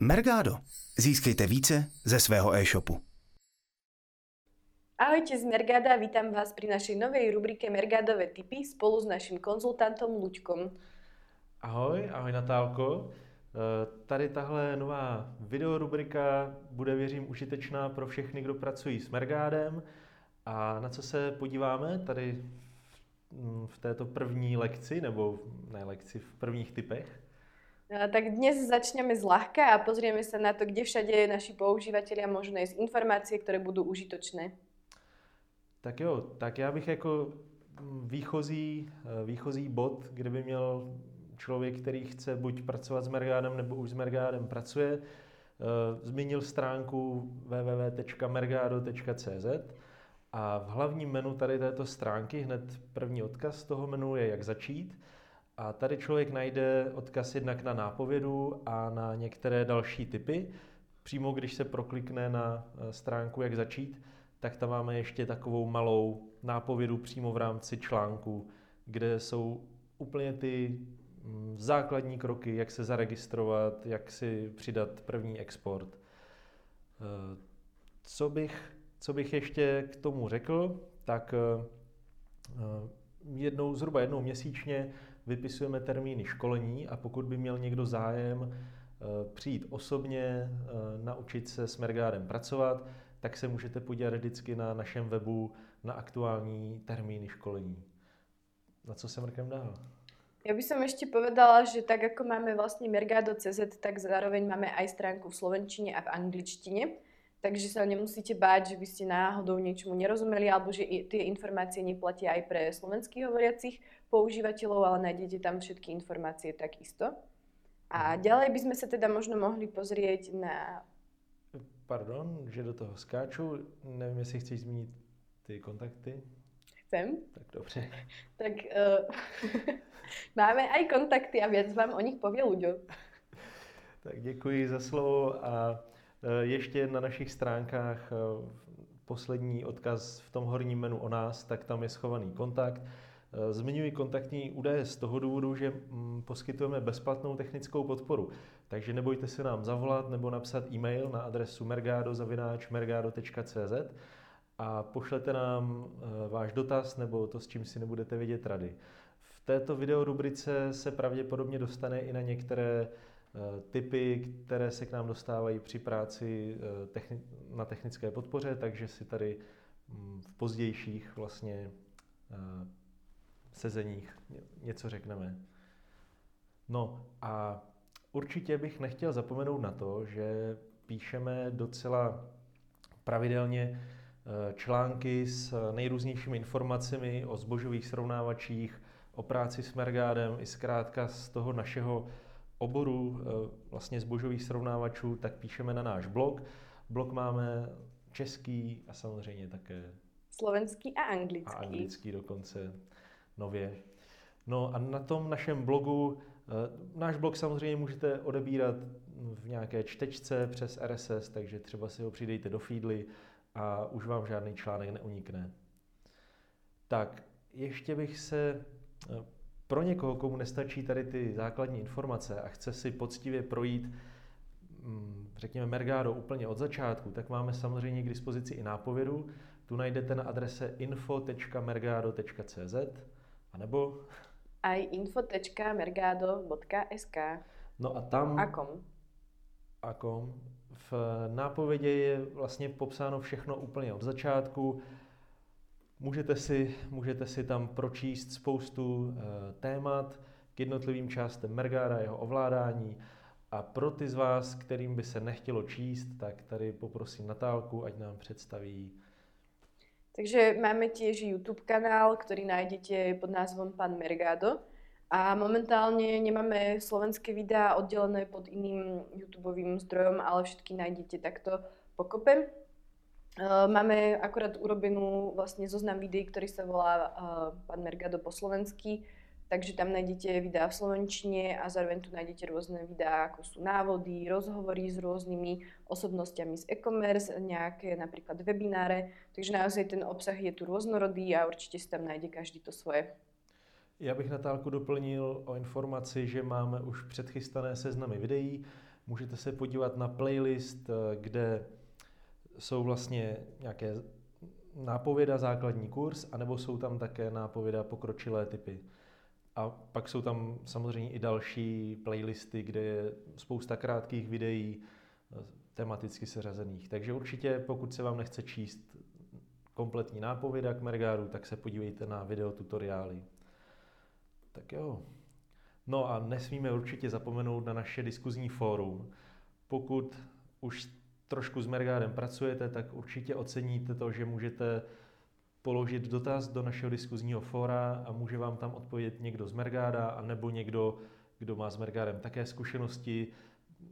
Mergado. Získejte více ze svého e-shopu. Ahojte z Mergada, vítam vás pri našej novej rubrike Mergadové tipy spolu s naším konzultantom Ľudkom. Ahoj Natálko. Tady tahle nová videorubrika bude, věřím, užitečná pro všechny, kdo pracují s Mergadem. A na co se podíváme tady v této první lekci, nebo ne lekci, v prvních tipech? Tak dnes začneme zľahka a pozrieme sa na to, kde všade naši používatelia môžu nájsť informácie, ktoré budú užitočné. Tak jo, tak já bych jako výchozí bod, kde by měl člověk, který chce buď pracovat s Mergadem, nebo už s Mergadem pracuje, zmínil stránku www.mergado.cz a v hlavním menu tady této stránky hned první odkaz toho menu je jak začít. A tady člověk najde odkaz jednak na nápovědu a na některé další tipy. Přímo když se proklikne na stránku jak začít, tak tam máme ještě takovou malou nápovědu přímo v rámci článku, kde jsou úplně ty základní kroky, jak se zaregistrovat, jak si přidat první export. Co bych ještě k tomu řekl, tak zhruba jednou měsíčně vypisujeme termíny školení a pokud by měl někdo zájem přijít osobně, naučit se s Mergadem pracovat, tak se můžete podívat vždycky na našem webu na aktuální termíny školení. Na co se mrknem dál? Ja by som ešte povedala, že tak ako máme vlastne mergado.cz, tak zároveň máme aj stránku v slovenčine a v angličtine. Takže sa nemusíte báť, že by ste náhodou niečomu nerozumeli alebo že tie informácie neplatia aj pre slovenských hovoriacich používateľov, ale nájdete tam všetky informácie takisto. A ďalej by sme sa teda možno mohli pozrieť na... Pardon, že do toho skáču. Neviem, jestli chceš zmínit ty kontakty. Chcem. Tak dobře. Tak máme aj kontakty a viac vám o nich povie Ľuďo. Tak děkuji za slovo a ještě na našich stránkách poslední odkaz v tom horním menu o nás, tak tam je schovaný kontakt. Zmiňuji kontaktní údaje z toho důvodu, že poskytujeme bezplatnou technickou podporu. Takže nebojte se nám zavolat nebo napsat e-mail na adresu mergado@mergado.cz a pošlete nám váš dotaz nebo to, s čím si nebudete vědět rady. V této videorubrice se pravděpodobně dostane i na některé tipy, které se k nám dostávají při práci na technické podpoře, takže si tady v pozdějších vlastně sezeních něco řekneme. No a určitě bych nechtěl zapomenout na to, že píšeme docela pravidelně články s nejrůznějšími informacemi o zbožových srovnávačích, o práci s Mergadem i zkrátka z toho našeho oboru vlastně zbožových srovnávačů, tak píšeme na náš blog. Blog máme český a samozřejmě také slovenský a anglický. A anglický dokonce nově. No a na tom našem blogu, náš blog samozřejmě můžete odebírat v nějaké čtečce přes RSS, takže třeba si ho přidejte do feedly a už vám žádný článek neunikne. Tak, ještě bych se pro někoho, komu nestačí tady ty základní informace a chce si poctivě projít, řekněme, Mergado úplně od začátku, tak máme samozřejmě k dispozici i nápovědu. Tu najdete na adrese info.mergado.cz a nebo aj info.mergado.sk. No a tam Akom. V nápovědě je vlastně popsáno všechno úplně od začátku. Můžete si tam pročíst spoustu témat k jednotlivým částem Mergada, jeho ovládání. A pro ty z vás, kterým by se nechtělo číst, tak tady poprosím Natálku, ať nám představí. Takže máme tiež YouTube kanál, ktorý nájdete pod názvom pan Mergado. A momentálne nemáme slovenské videá oddelené pod iným YouTubeovým zdrojom, ale všetky nájdete takto pokope. Máme akorát urobenú vlastne zoznam videí, ktorý sa volá pan Mergado po slovensky, takže tam nájdete videá v slovenčine a zároveň tu nájdete rôzne videá, ako sú návody, rozhovory s rôznymi osobnostiami z e-commerce, nejaké napríklad webináre, takže naozaj ten obsah je tu rôznorodý a určite si tam nájde každý to svoje. Já bych Natálku doplnil o informaci, že máme už předchystané seznamy videí, Můžete se podívat na playlist, kde jsou vlastně nějaké nápověda základní kurz, anebo jsou tam také nápověda pokročilé typy. A pak jsou tam samozřejmě i další playlisty, kde je spousta krátkých videí, tematicky seřazených. Takže určitě, pokud se vám nechce číst kompletní nápověda k Mergadu, tak se podívejte na videotutoriály. Tak jo. No a nesmíme určitě zapomenout na naše diskuzní fórum. Pokud už trošku s Mergadem pracujete, tak určitě oceníte to, že můžete položit dotaz do našeho diskuzního fóra a může vám tam odpovědět někdo z Mergada anebo někdo, kdo má s Mergadem také zkušenosti.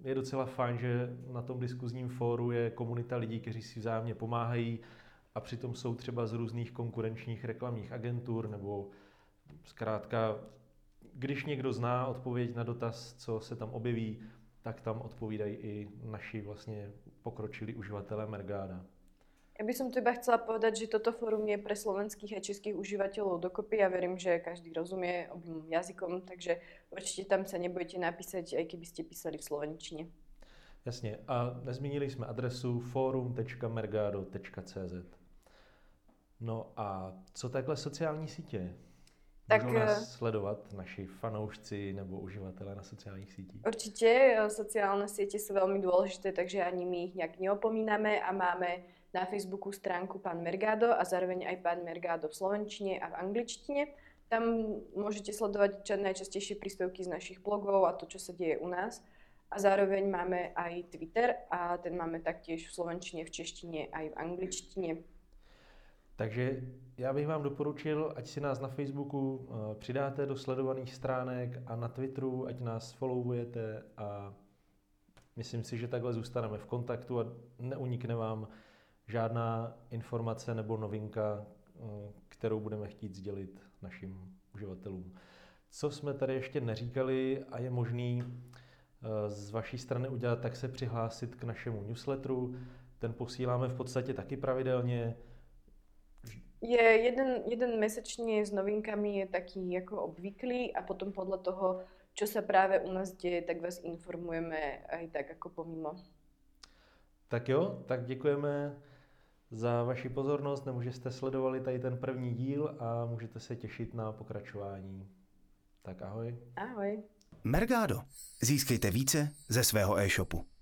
Je docela fajn, že na tom diskuzním fóru je komunita lidí, kteří si vzájemně pomáhají a přitom jsou třeba z různých konkurenčních reklamních agentur nebo zkrátka, když někdo zná odpověď na dotaz, co se tam objeví, tak tam odpovídají i naši vlastně pokročilí uživatelé Mergada. Ja by som tu iba chcela povedať, že toto fórum je pre slovenských a českých užívateľov dokopy. Ja verím, že každý rozumie obom jazykom, takže určite tam sa nebudete napísať, aj keby ste písali v slovenčine. Jasne. A nezmínili sme adresu forum.mergado.cz. No a co takhle sociální sítě? Tak, můžou nás sledovat naši fanoušci nebo uživatelé na sociálních sítích? Určite. Sociálne siete sú veľmi dôležité, takže ani my ich nejak neopomíname a máme na Facebooku stránku pan Mergado a zároveň aj pan Mergado v slovenčine a v angličtine. Tam môžete sledovať najčastejšie príspevky z našich blogov a to, čo sa deje u nás. A zároveň máme aj Twitter a ten máme taktiež v slovenčine, v češtine aj v angličtine. Takže já bych vám doporučil, ať si nás na Facebooku přidáte do sledovaných stránek a na Twitteru, ať nás followujete a myslím si, že takhle zůstaneme v kontaktu a neunikne vám žádná informace nebo novinka, kterou budeme chtít sdělit našim uživatelům. Co jsme tady ještě neříkali a je možný z vaší strany udělat, tak se přihlásit k našemu newsletteru. Ten posíláme v podstatě taky pravidelně. Je jeden mesačne s novinkami je taký ako obvyklý a potom podľa toho, čo sa práve u nás deje, tak vás informujeme aj tak ako pomimo. Tak jo, tak děkujeme za vaši pozornost, nebo že jste sledovali tady ten první díl a můžete se těšit na pokračování. Tak ahoj. Ahoj. Mergado. Získejte více ze svého e-shopu.